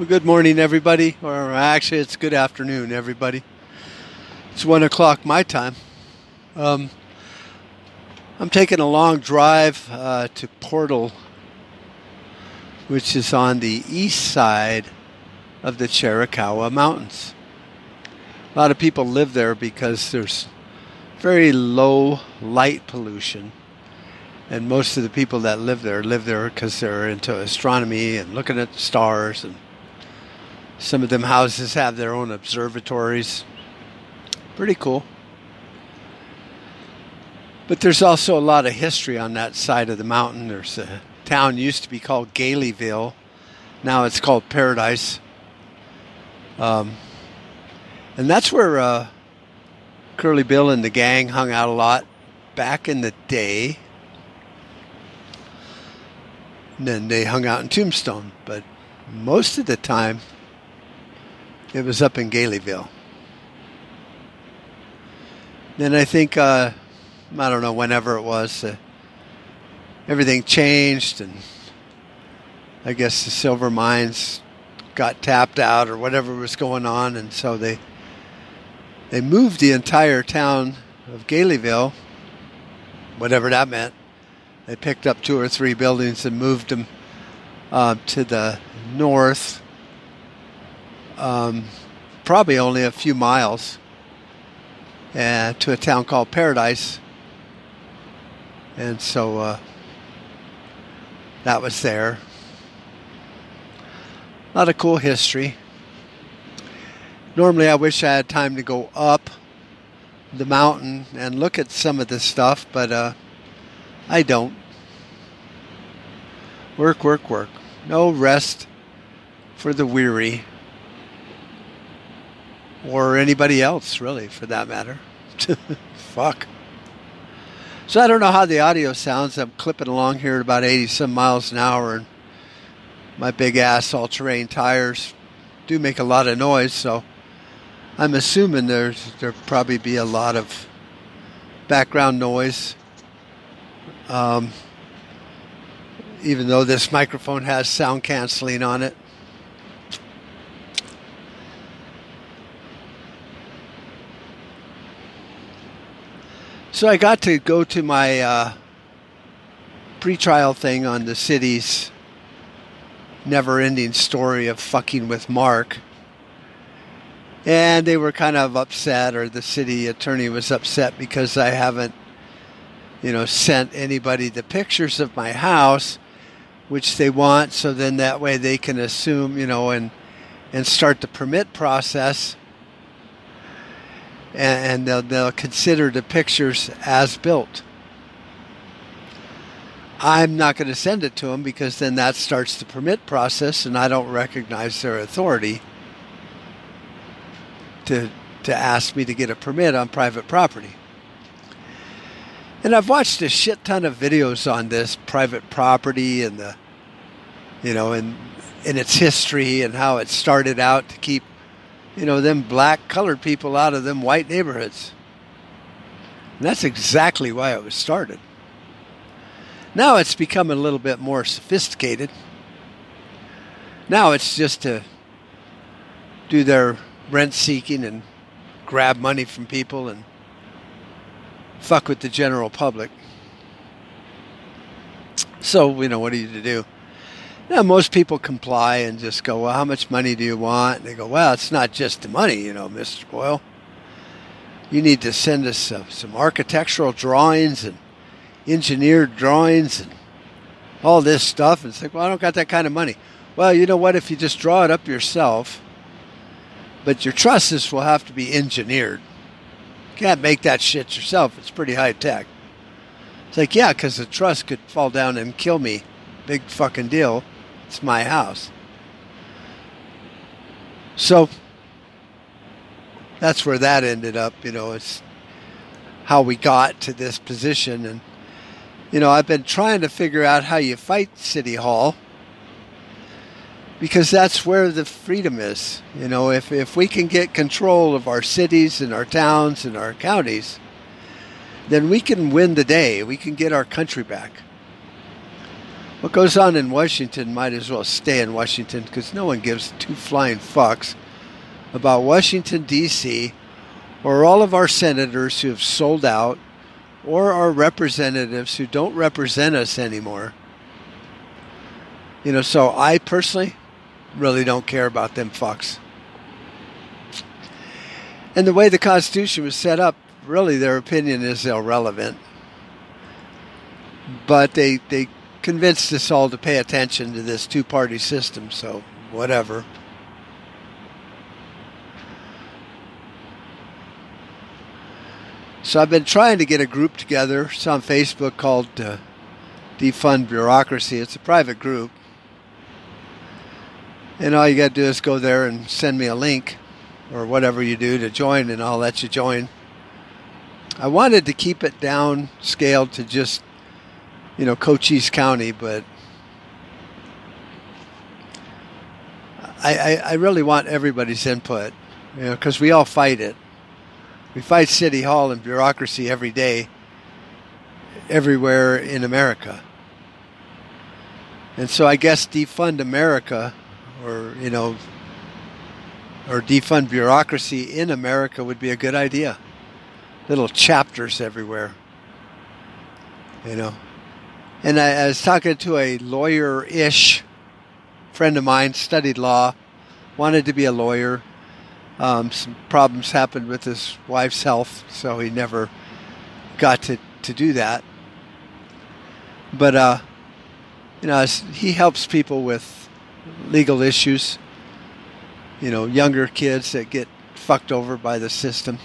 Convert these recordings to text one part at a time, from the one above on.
Well, good morning, everybody. Or actually, it's good afternoon, everybody. It's 1 o'clock my time. I'm taking a long drive to Portal, which is on the east side of the Chiricahua Mountains. A lot of people live there because there's very low light pollution. And most of the people that live there because they're into astronomy and looking at the stars. And some of them houses have their own observatories. Pretty cool. But there's also a lot of history on that side of the mountain. There's a town used to be called Galeyville. Now it's called Paradise. And that's where Curly Bill and the gang hung out a lot back in the day. And then they hung out in Tombstone, but most of the time it was up in Galeyville. Then I think, I don't know, whenever it was, everything changed, and I guess the silver mines got tapped out or whatever was going on, and so they moved the entire town of Galeyville, whatever that meant. They picked up 2 or 3 buildings and moved them to the north, probably only a few miles, to a town called Paradise. And so that was there. A lot of cool history. Normally I wish I had time to go up the mountain and look at some of this stuff, but I don't. Work. No rest for the weary. Or anybody else, really, for that matter. Fuck. So I don't know how the audio sounds. I'm clipping along here at about 80-some miles an hour. And my big-ass all-terrain tires do make a lot of noise. So I'm assuming there'll probably be a lot of background noise. Even though this microphone has sound canceling on it. So I got to go to my pretrial thing on the city's never-ending story of fucking with Mark. And they were kind of upset, or the city attorney was upset because I haven't sent anybody the pictures of my house, which they want, so then that way they can assume, and start the permit process, and they'll consider the pictures as built. I'm not going to send it to them because then that starts the permit process, and I don't recognize their authority to ask me to get a permit on private property. And I've watched a shit ton of videos on this private property and and its history and how it started out to keep, them black colored people out of them white neighborhoods. And that's exactly why it was started. Now it's become a little bit more sophisticated. Now it's just to do their rent seeking and grab money from people and fuck with the general public. So, what are you to do? Now, most people comply and just go, well, how much money do you want? And they go, well, it's not just the money, Mr. Boyle. You need to send us some architectural drawings and engineered drawings and all this stuff. And it's like, well, I don't got that kind of money. Well, you know what? If you just draw it up yourself, but your trusses will have to be engineered. You can't make that shit yourself. It's pretty high tech. It's like, yeah, because the truss could fall down and kill me. Big fucking deal. It's my house. So that's where that ended up. It's how we got to this position. And, I've been trying to figure out how you fight City Hall, because that's where the freedom is. If we can get control of our cities and our towns and our counties, then we can win the day. We can get our country back. What goes on in Washington might as well stay in Washington, because no one gives two flying fucks about Washington, D.C., or all of our senators who have sold out, or our representatives who don't represent us anymore. You know, so I personally really don't care about them fucks. And the way the Constitution was set up, really their opinion is irrelevant. But they convinced us all to pay attention to this two-party system, so whatever. So I've been trying to get a group together. It's on Facebook called Defund Bureaucracy. It's a private group. And all you got to do is go there and send me a link or whatever you do to join, and I'll let you join. I wanted to keep it down scaled to just, you know, Cochise County, but I really want everybody's input, you know, because we all fight it. We fight City Hall and bureaucracy every day, everywhere in America. And so I guess defund America, or, you know, or defund bureaucracy in America would be a good idea. Little chapters everywhere, you know. And I was talking to a lawyer-ish friend of mine, studied law, wanted to be a lawyer. Some problems happened with his wife's health, so he never got to do that. But, you know, he helps people with legal issues, you know, younger kids that get fucked over by the system.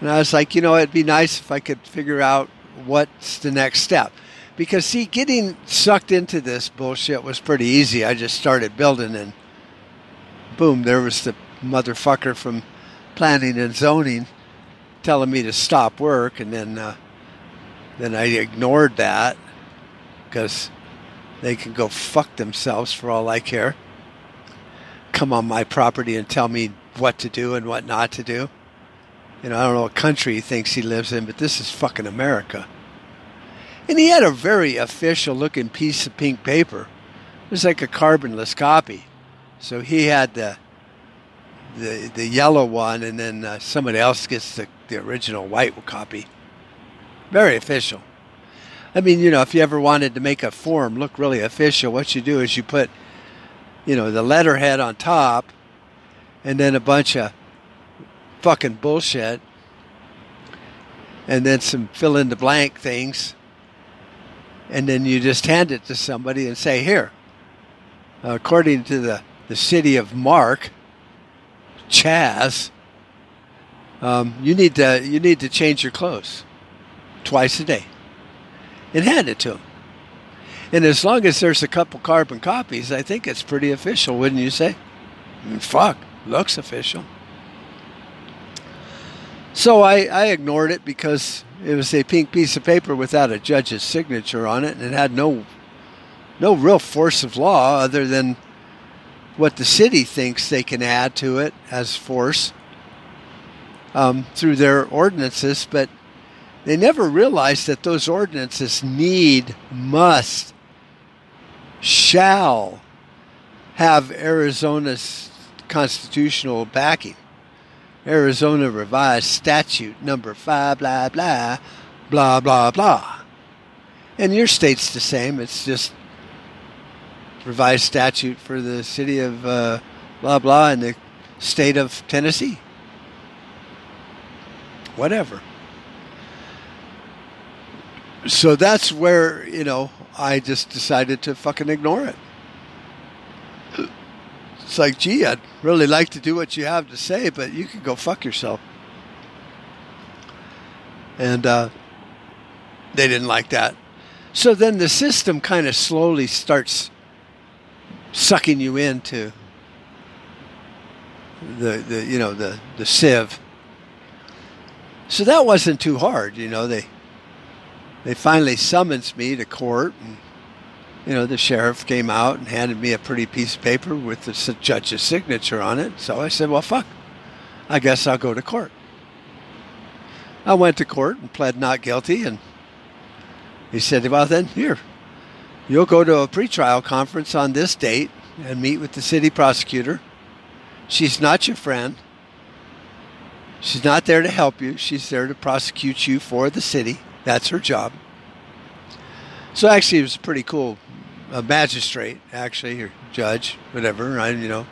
And I was like, you know, it'd be nice if I could figure out what's the next step. Because, see, getting sucked into this bullshit was pretty easy. I just started building and boom, there was the motherfucker from planning and zoning telling me to stop work. And then I ignored that because they can go fuck themselves for all I care. Come on my property and tell me what to do and what not to do. You know, I don't know what country he thinks he lives in, but this is fucking America. And he had a very official-looking piece of pink paper. It was like a carbonless copy. So he had the yellow one, and then somebody else gets the original white copy. Very official. I mean, you know, if you ever wanted to make a form look really official, what you do is you put, you know, the letterhead on top, and then a bunch of fucking bullshit, and then some fill in the blank things, and then you just hand it to somebody and say, here, according to the city of Mark, Chaz, you need to change your clothes twice a day, and hand it to him. And as long as there's a couple carbon copies, I think it's pretty official, wouldn't you say? I mean, fuck, looks official. So I ignored it because it was a pink piece of paper without a judge's signature on it, and it had no real force of law other than what the city thinks they can add to it as force through their ordinances. But they never realized that those ordinances need, must, shall have Arizona's constitutional backing. Arizona Revised Statute Number 5, blah, blah, blah, blah, blah. And your state's the same. It's just revised statute for the city of blah, blah, and the state of Tennessee. Whatever. So that's where, you know, I just decided to fucking ignore it. It's like, gee, I'd really like to do what you have to say, but you can go fuck yourself. And they didn't like that. So then the system kind of slowly starts sucking you into the sieve. So that wasn't too hard, you know. They finally summons me to court, and you know, the sheriff came out and handed me a pretty piece of paper with the judge's signature on it. So I said, well, fuck, I guess I'll go to court. I went to court and pled not guilty. And he said, well, then here, You'll go to a pretrial conference on this date and meet with the city prosecutor. She's not your friend. She's not there to help you. She's there to prosecute you for the city. That's her job. So actually, it was pretty cool. A magistrate, actually, or judge, whatever, right, you know.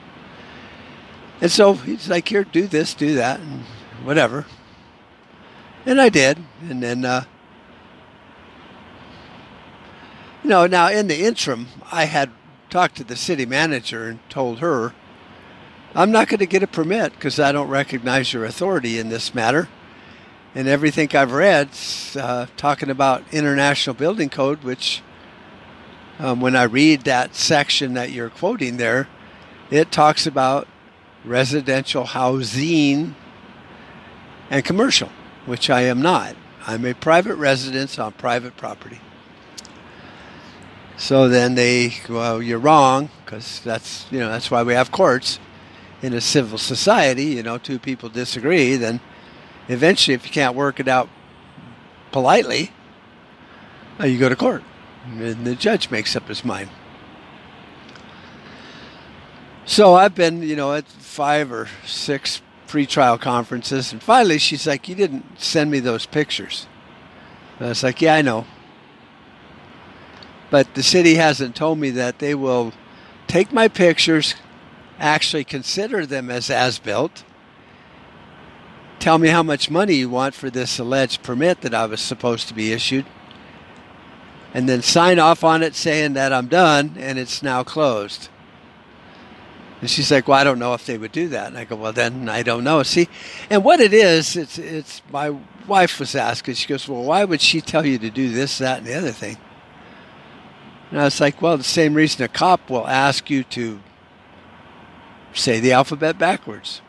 And so he's like, here, do this, do that, and whatever. And I did. And then, you know, now in the interim, I had talked to the city manager and told her, I'm not going to get a permit because I don't recognize your authority in this matter. And everything I've read talking about International Building Code, which when I read that section that you're quoting there, it talks about residential housing and commercial, which I am not. I'm a private residence on private property. So then they, well, you're wrong, because that's, you know, that's why we have courts in a civil society. You know, two people disagree, then eventually, if you can't work it out politely, you go to court, and the judge makes up his mind. So I've been, you know, at 5 or 6 pretrial conferences, and finally she's like, you didn't send me those pictures. And I was like, yeah, I know. But the city hasn't told me that they will take my pictures, actually consider them as-built, tell me how much money you want for this alleged permit that I was supposed to be issued, and then sign off on it saying that I'm done and it's now closed. And she's like, well, I don't know if they would do that. And I go, well, then I don't know. See, and what it is, it's my wife was asking. She goes, well, why would she tell you to do this, that, and the other thing? And I was like, well, the same reason a cop will ask you to say the alphabet backwards.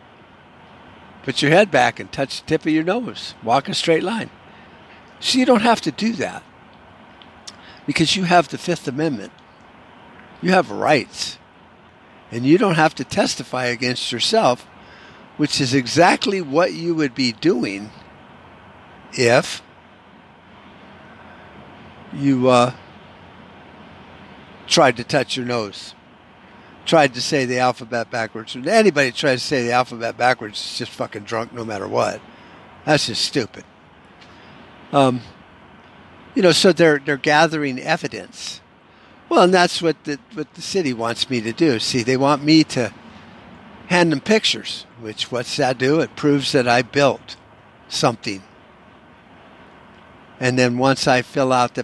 Put your head back and touch the tip of your nose. Walk a straight line. So you don't have to do that because you have the Fifth Amendment. You have rights. And you don't have to testify against yourself, which is exactly what you would be doing if you tried to touch your nose, tried to say the alphabet backwards. And anybody that tries to say the alphabet backwards is just fucking drunk no matter what. That's just stupid. You know, so they're gathering evidence. Well, and that's what the city wants me to do. See, they want me to hand them pictures, which what's that do? It proves that I built something. And then once I fill out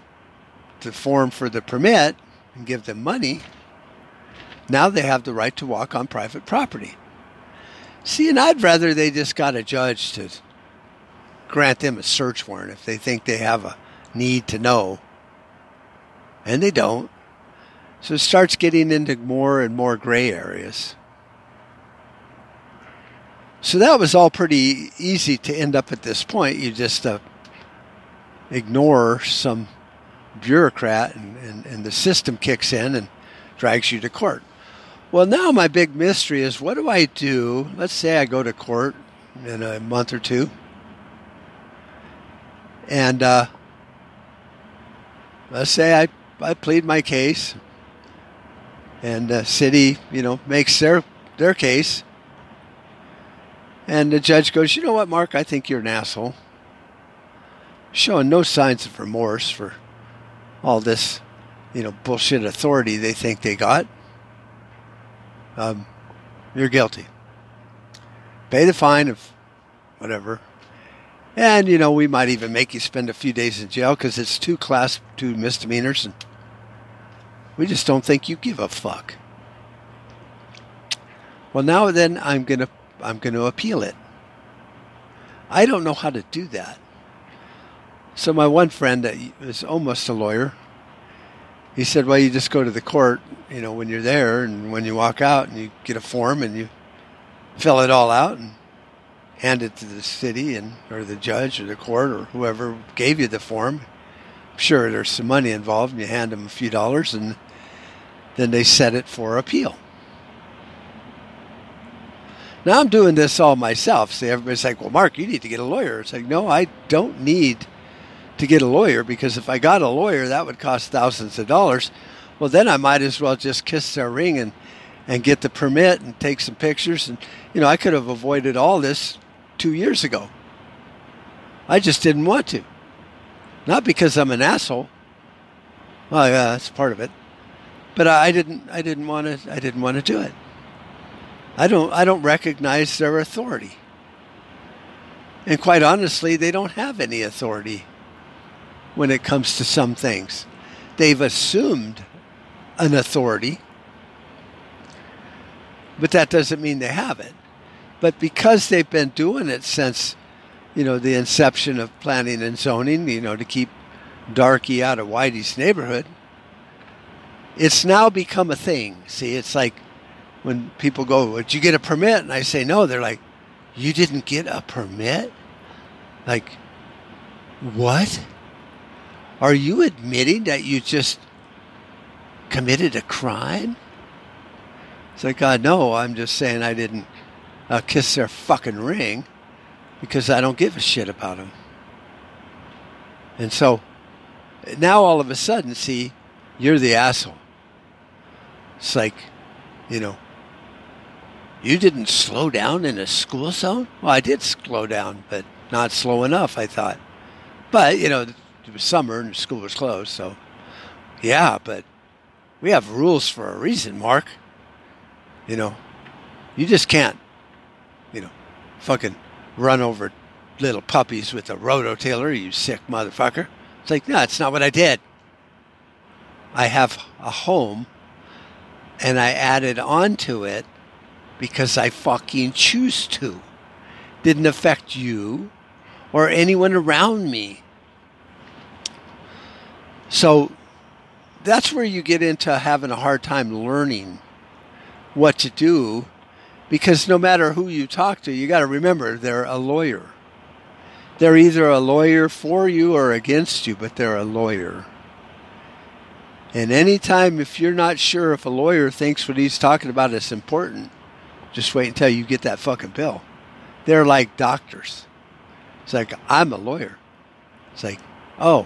the form for the permit and give them money, now they have the right to walk on private property. See, and I'd rather they just got a judge to grant them a search warrant if they think they have a need to know. And they don't. So it starts getting into more and more gray areas. So that was all pretty easy to end up at this point. You just ignore some bureaucrat and the system kicks in and drags you to court. Well, now my big mystery is, what do I do? Let's say I go to court in a month or two. And let's say I plead my case. And the city, you know, makes their case. And the judge goes, you know what, Mark, I think you're an asshole. Showing no signs of remorse for all this, you know, bullshit authority they think they got. You're guilty. Pay the fine of whatever. And, you know, we might even make you spend a few days in jail because it's 2 class 2 misdemeanors. And we just don't think you give a fuck. Well, now then, I'm gonna appeal it. I don't know how to do that. So my one friend that is almost a lawyer, he said, well, you just go to the court, you know, when you're there and when you walk out, and you get a form and you fill it all out and hand it to the city and or the judge or the court or whoever gave you the form. I'm sure there's some money involved, and you hand them a few dollars, and then they set it for appeal. Now I'm doing this all myself. See, everybody's like, well, Mark, you need to get a lawyer. It's like, no, I don't need to get a lawyer, because if I got a lawyer, that would cost thousands of dollars. Well, then I might as well just kiss their ring and get the permit and take some pictures. And, you know, I could have avoided all this 2 years ago. I just didn't want to. Not because I'm an asshole. Well, yeah, that's part of it. But I didn't want to do it. I don't recognize their authority. And quite honestly, they don't have any authority when it comes to some things. They've assumed an authority, but that doesn't mean they have it. But because they've been doing it since, you know, the inception of planning and zoning, you know, to keep Darkie out of Whitey's neighborhood, it's now become a thing. See, it's like when people go, "Did you get a permit?" And I say, "No." They're like, "You didn't get a permit? Like, what? Are you admitting that you just committed a crime?" It's like, God, no, I'm just saying I didn't kiss their fucking ring because I don't give a shit about them. And so now all of a sudden, see, you're the asshole. It's like, you know, you didn't slow down in a school zone? Well, I did slow down, but not slow enough, I thought. But, you know, it was summer and school was closed, so, yeah, but we have rules for a reason, Mark. You know, you just can't, you know, fucking run over little puppies with a rototiller, you sick motherfucker. It's like, no, that's not what I did. I have a home, and I added on to it because I fucking choose to. Didn't affect you or anyone around me. So that's where you get into having a hard time learning what to do, because no matter who you talk to, you got to remember they're a lawyer. They're either a lawyer for you or against you, but they're a lawyer. And anytime if you're not sure if a lawyer thinks what he's talking about is important, just wait until you get that fucking bill. They're like doctors. It's like, I'm a lawyer. It's like, oh,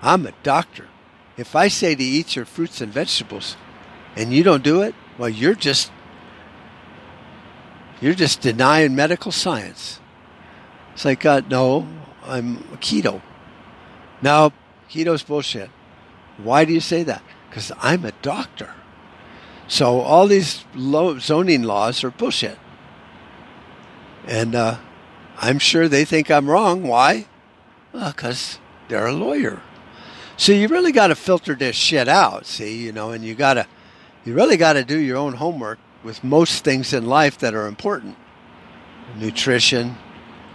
I'm a doctor. If I say to eat your fruits and vegetables and you don't do it, well, you're just denying medical science. It's like, no, I'm keto. No, keto's bullshit. Why do you say that? Because I'm a doctor. So all these zoning laws are bullshit. And I'm sure they think I'm wrong. Why? Well, because they're a lawyer. So you really got to filter this shit out, see, you know, and you really got to do your own homework with most things in life that are important. Nutrition,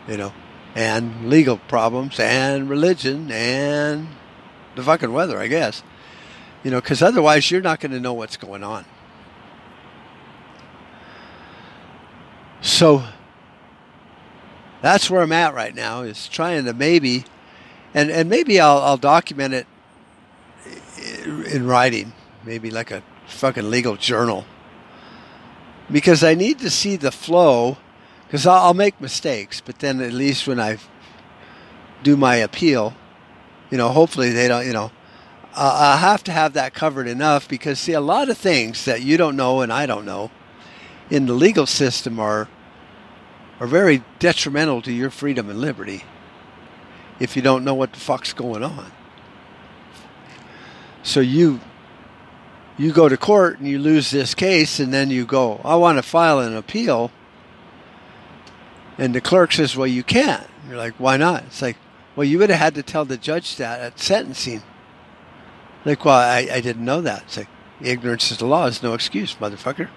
you know, and legal problems and religion and the fucking weather, I guess. You know, because otherwise you're not going to know what's going on. So that's where I'm at right now, is trying to maybe, and maybe I'll document it in writing, maybe like a fucking legal journal, because I need to see the flow, because I'll make mistakes, but then at least when I do my appeal, you know, hopefully they don't, you know, I have to have that covered enough, because see, a lot of things that you don't know and I don't know in the legal system are very detrimental to your freedom and liberty if you don't know what the fuck's going on. So you go to court and you lose this case, and then you go, I want to file an appeal. And the clerk says, well, you can't. And you're like, why not? It's like, well, you would have had to tell the judge that at sentencing. Like, well, I didn't know that. It's like, ignorance of the law is no excuse, motherfucker.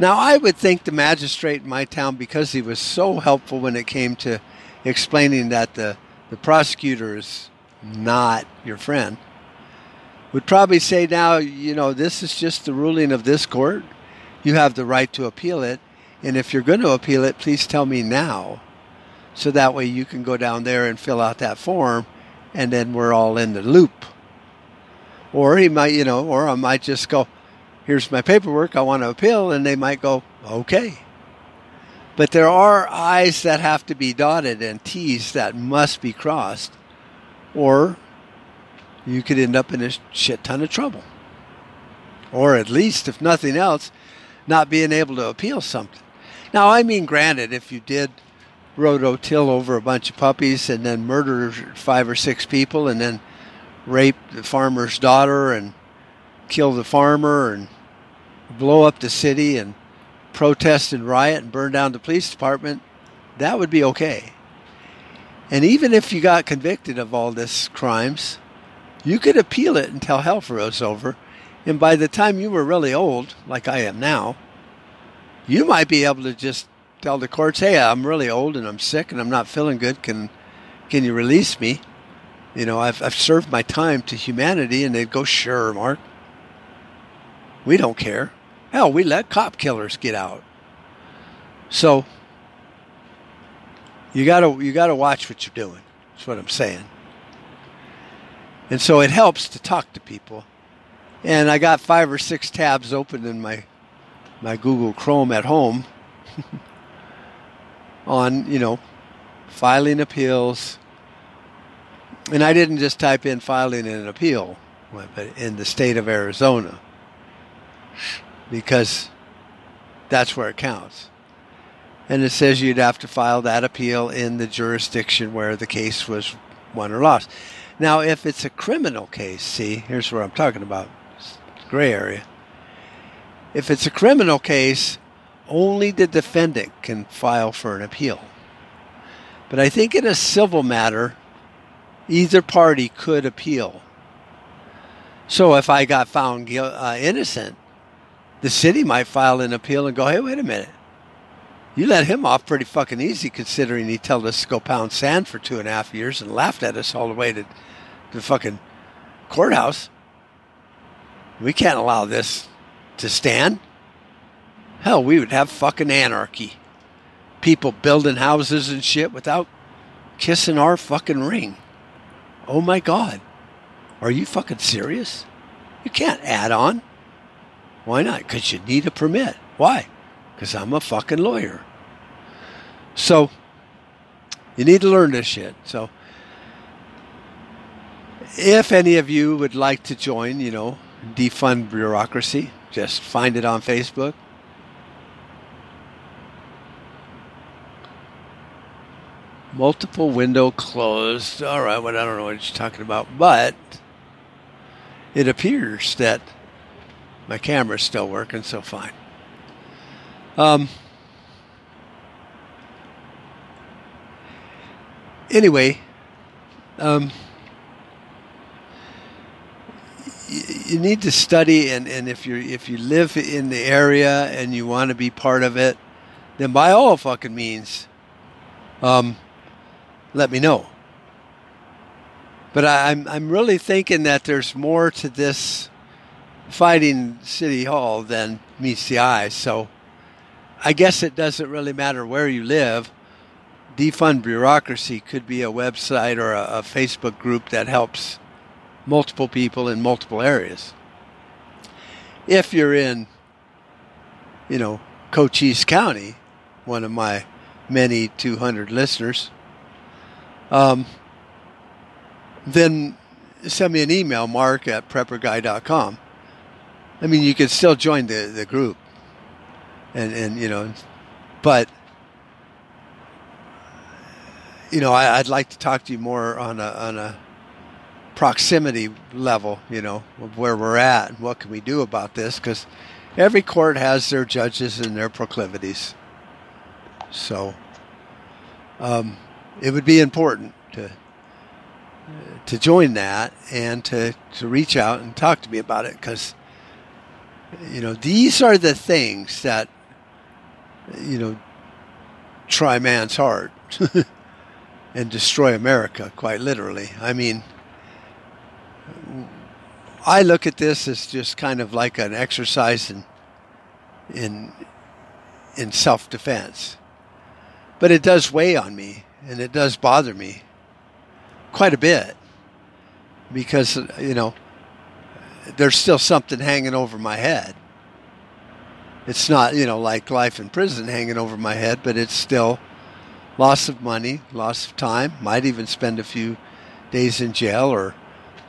Now, I would think the magistrate in my town, because he was so helpful when it came to explaining that the prosecutor is not your friend, would probably say, now, you know, this is just the ruling of this court. You have the right to appeal it. And if you're going to appeal it, please tell me now. So that way you can go down there and fill out that form, and then we're all in the loop. Or he might, you know, or I might just go, here's my paperwork, I want to appeal, and they might go, okay. But there are I's that have to be dotted and T's that must be crossed, or you could end up in a shit ton of trouble. Or at least, if nothing else, not being able to appeal something. Now, I mean, granted, if you did rototill over a bunch of puppies and then murder 5 or 6 people and then rape the farmer's daughter and kill the farmer and blow up the city and protest and riot and burn down the police department, that would be okay. And even if you got convicted of all these crimes, you could appeal it until hell froze over. And by the time you were really old, like I am now, you might be able to just tell the courts, hey, I'm really old and I'm sick and I'm not feeling good. Can you release me? You know, I've served my time to humanity. And they'd go, sure, Mark. We don't care. Hell, we let cop killers get out. So you gotta watch what you're doing. That's what I'm saying. And so it helps to talk to people. And I got 5 or 6 tabs open in my Google Chrome at home on, you know, filing appeals. And I didn't just type in filing an appeal, but in the state of Arizona, because that's where it counts. And it says you'd have to file that appeal in the jurisdiction where the case was won or lost. Now, if it's a criminal case, see, here's where I'm talking about, gray area. If it's a criminal case, only the defendant can file for an appeal. But I think in a civil matter, either party could appeal. So if I got found innocent, the city might file an appeal and go, hey, wait a minute. You let him off pretty fucking easy considering he told us to go pound sand for 2.5 years and laughed at us all the way to the fucking courthouse. We can't allow this to stand. Hell, we would have fucking anarchy. People building houses and shit without kissing our fucking ring. Oh my God. Are you fucking serious? You can't add on. Why not? Because you need a permit. Why? Because I'm a fucking lawyer. So, you need to learn this shit. So, if any of you would like to join, you know, Defund Bureaucracy, just find it on Facebook. Multiple window closed. All right, well, I don't know what you're talking about, but it appears that my camera's still working, so fine. Anyway, you need to study, and if you live in the area and you want to be part of it, then by all fucking means, let me know. But I'm really thinking that there's more to this fighting City Hall than meets the eye, so I guess it doesn't really matter where you live. Defund Bureaucracy could be a website or a Facebook group that helps multiple people in multiple areas. If you're in, you know, Cochise County, one of my many 200 listeners, then send me an email, mark@prepperguy.com. I mean, you could still join the group. And you know, but, you know, I'd like to talk to you more on a proximity level, you know, of where we're at and what can we do about this, because every court has their judges and their proclivities. So it would be important to join that and to reach out and talk to me about it, because, you know, these are the things that, you know, try man's heart and destroy America, quite literally. I mean, I look at this as just kind of like an exercise in self-defense. But it does weigh on me, and it does bother me quite a bit, because, you know, there's still something hanging over my head. It's not, you know, like life in prison hanging over my head, but it's still loss of money, loss of time. Might even spend a few days in jail or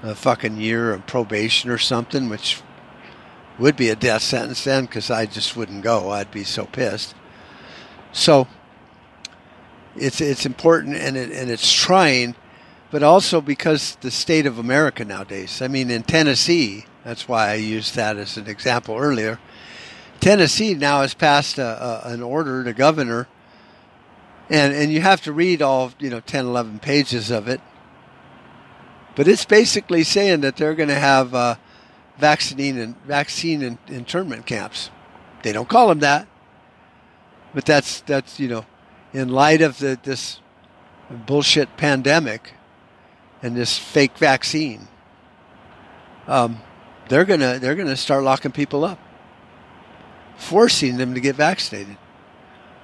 a fucking year of probation or something, which would be a death sentence then because I just wouldn't go. I'd be so pissed. So it's important and it's trying, but also because the state of America nowadays, I mean, in Tennessee, that's why I used that as an example earlier. Tennessee now has passed an order to governor, and you have to read all 10, 11 pages of it. But it's basically saying that they're going to have vaccine and internment camps. They don't call them that, but that's in light of this bullshit pandemic and this fake vaccine, they're gonna start locking people up, forcing them to get vaccinated,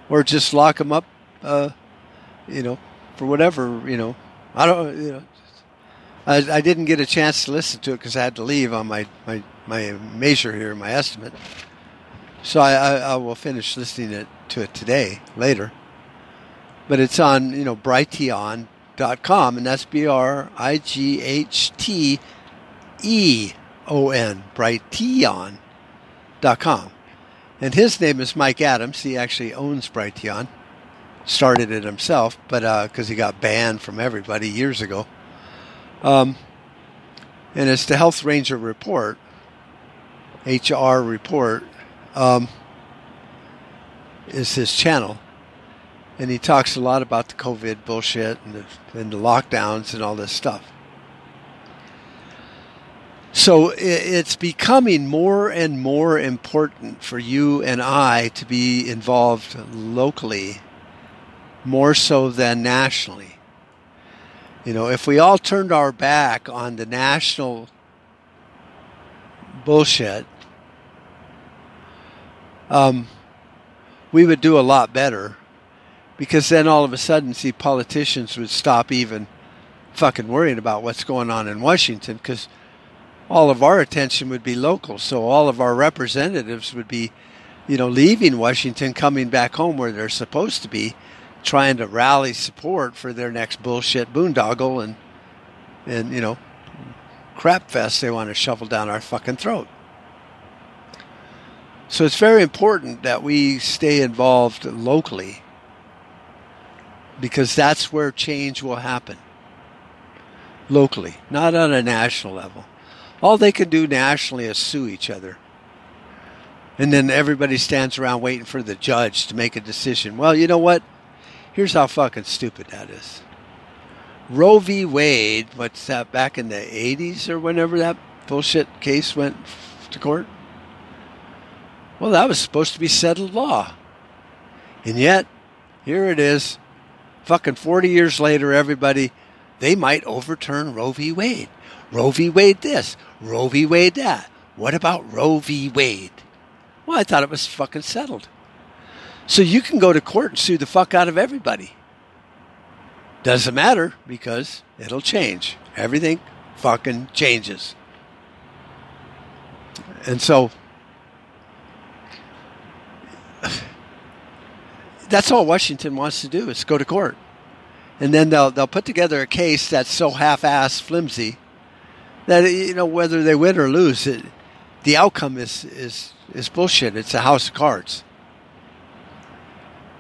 or just lock them up, for whatever I don't I didn't get a chance to listen to it because I had to leave on my measure here, my estimate. So I will finish listening to it today, later. But it's on, Brighteon.com, and that's Brighteon, Brighteon.com. And his name is Mike Adams. He actually owns Brighteon. Started it himself, but because he got banned from everybody years ago. And it's the Health Ranger Report, HR Report, is his channel. And he talks a lot about the COVID bullshit and the lockdowns and all this stuff. So it's becoming more and more important for you and I to be involved locally, more so than nationally. If we all turned our back on the national bullshit, we would do a lot better, because then all of a sudden, politicians would stop even fucking worrying about what's going on in Washington, because all of our attention would be local. So all of our representatives would be, leaving Washington, coming back home where they're supposed to be, trying to rally support for their next bullshit boondoggle and crap fest they want to shovel down our fucking throat. So it's very important that we stay involved locally, because that's where change will happen. Locally, not on a national level. All they can do nationally is sue each other. And then everybody stands around waiting for the judge to make a decision. Well, you know what? Here's how fucking stupid that is. Roe v. Wade, what's that, back in the 80s or whenever that bullshit case went to court? Well, that was supposed to be settled law. And yet, here it is, fucking 40 years later, everybody, they might overturn Roe v. Wade. Roe v. Wade this, Roe v. Wade that. What about Roe v. Wade? Well, I thought it was fucking settled. So you can go to court and sue the fuck out of everybody. Doesn't matter, because it'll change. Everything fucking changes. And so that's all Washington wants to do, is go to court. And then they'll put together a case that's so half-assed, flimsy, that whether they win or lose, the outcome is bullshit. It's a house of cards.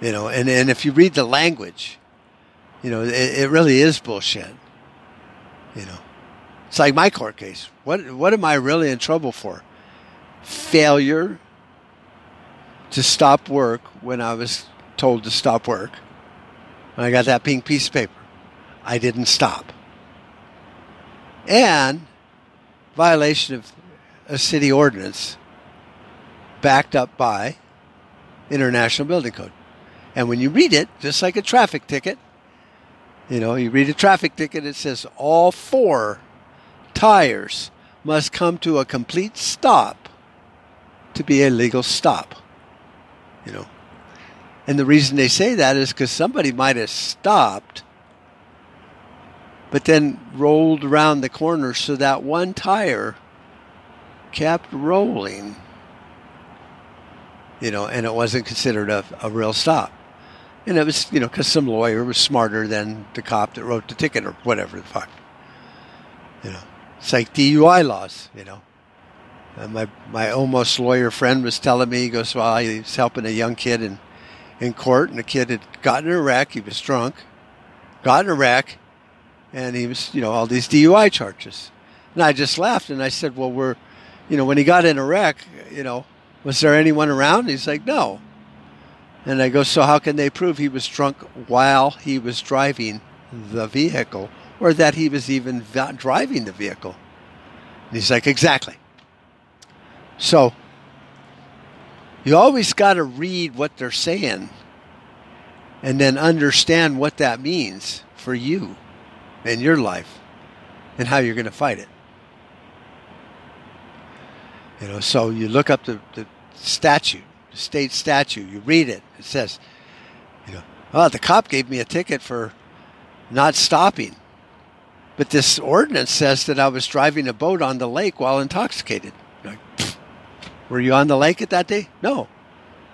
And if you read the language, it really is bullshit. It's like my court case. What am I really in trouble for? Failure to stop work when I was told to stop work. When I got that pink piece of paper, I didn't stop. And violation of a city ordinance backed up by International Building Code. And when you read it, just like a traffic ticket, you read a traffic ticket, it says all four tires must come to a complete stop to be a legal stop. And the reason they say that is because somebody might have stopped, but then rolled around the corner, so that one tire kept rolling, and it wasn't considered a real stop. And it was, because some lawyer was smarter than the cop that wrote the ticket or whatever the fuck. you know. It's like DUI laws, you know. And my almost lawyer friend was telling me, he goes, well, he was helping a young kid in court, and the kid had gotten in a wreck. He was drunk, got in a wreck, and he was, you know, all these DUI charges. And I just laughed, and I said, well, we're, you know, when he got in a wreck, you know, was there anyone around? And he's like, no. And I go, so how can they prove he was drunk while he was driving the vehicle, or that he was even driving the vehicle? And he's like, exactly. So you always got to read what they're saying and then understand what that means for you and your life and how you're going to fight it. You know, so you look up the statute, the state statute, you read it. It says, you know, oh, the cop gave me a ticket for not stopping, but this ordinance says that I was driving a boat on the lake while intoxicated. Like, were you on the lake at that day? No.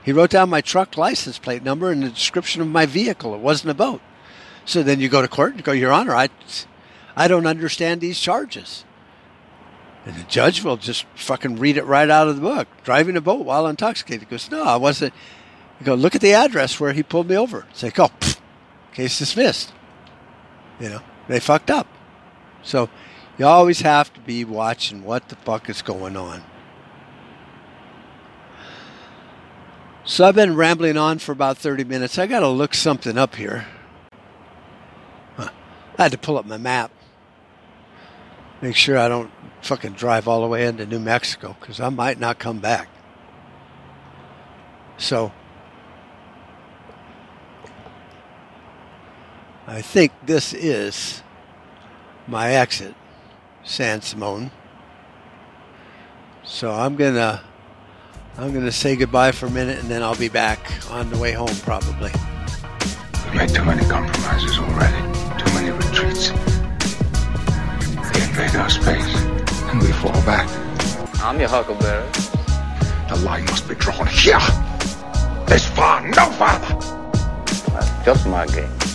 He wrote down my truck license plate number and the description of my vehicle. It wasn't a boat. So then you go to court and go, Your Honor, I don't understand these charges. And the judge will just fucking read it right out of the book. Driving a boat while intoxicated. He goes, no, I wasn't. I go, look at the address where he pulled me over. It's like, oh, case dismissed. You know, they fucked up. So you always have to be watching what the fuck is going on. So I've been rambling on for about 30 minutes. I got to look something up here. Huh. I had to pull up my map. Make sure I don't fucking drive all the way into New Mexico, because I might not come back. So I think this is my exit, San Simon. So I'm gonna say goodbye for a minute, and then I'll be back on the way home probably. We've made too many compromises already, too many retreats. They invade our space. And we fall back. I'm your huckleberry. The line must be drawn here. This far, no farther. That's just my game.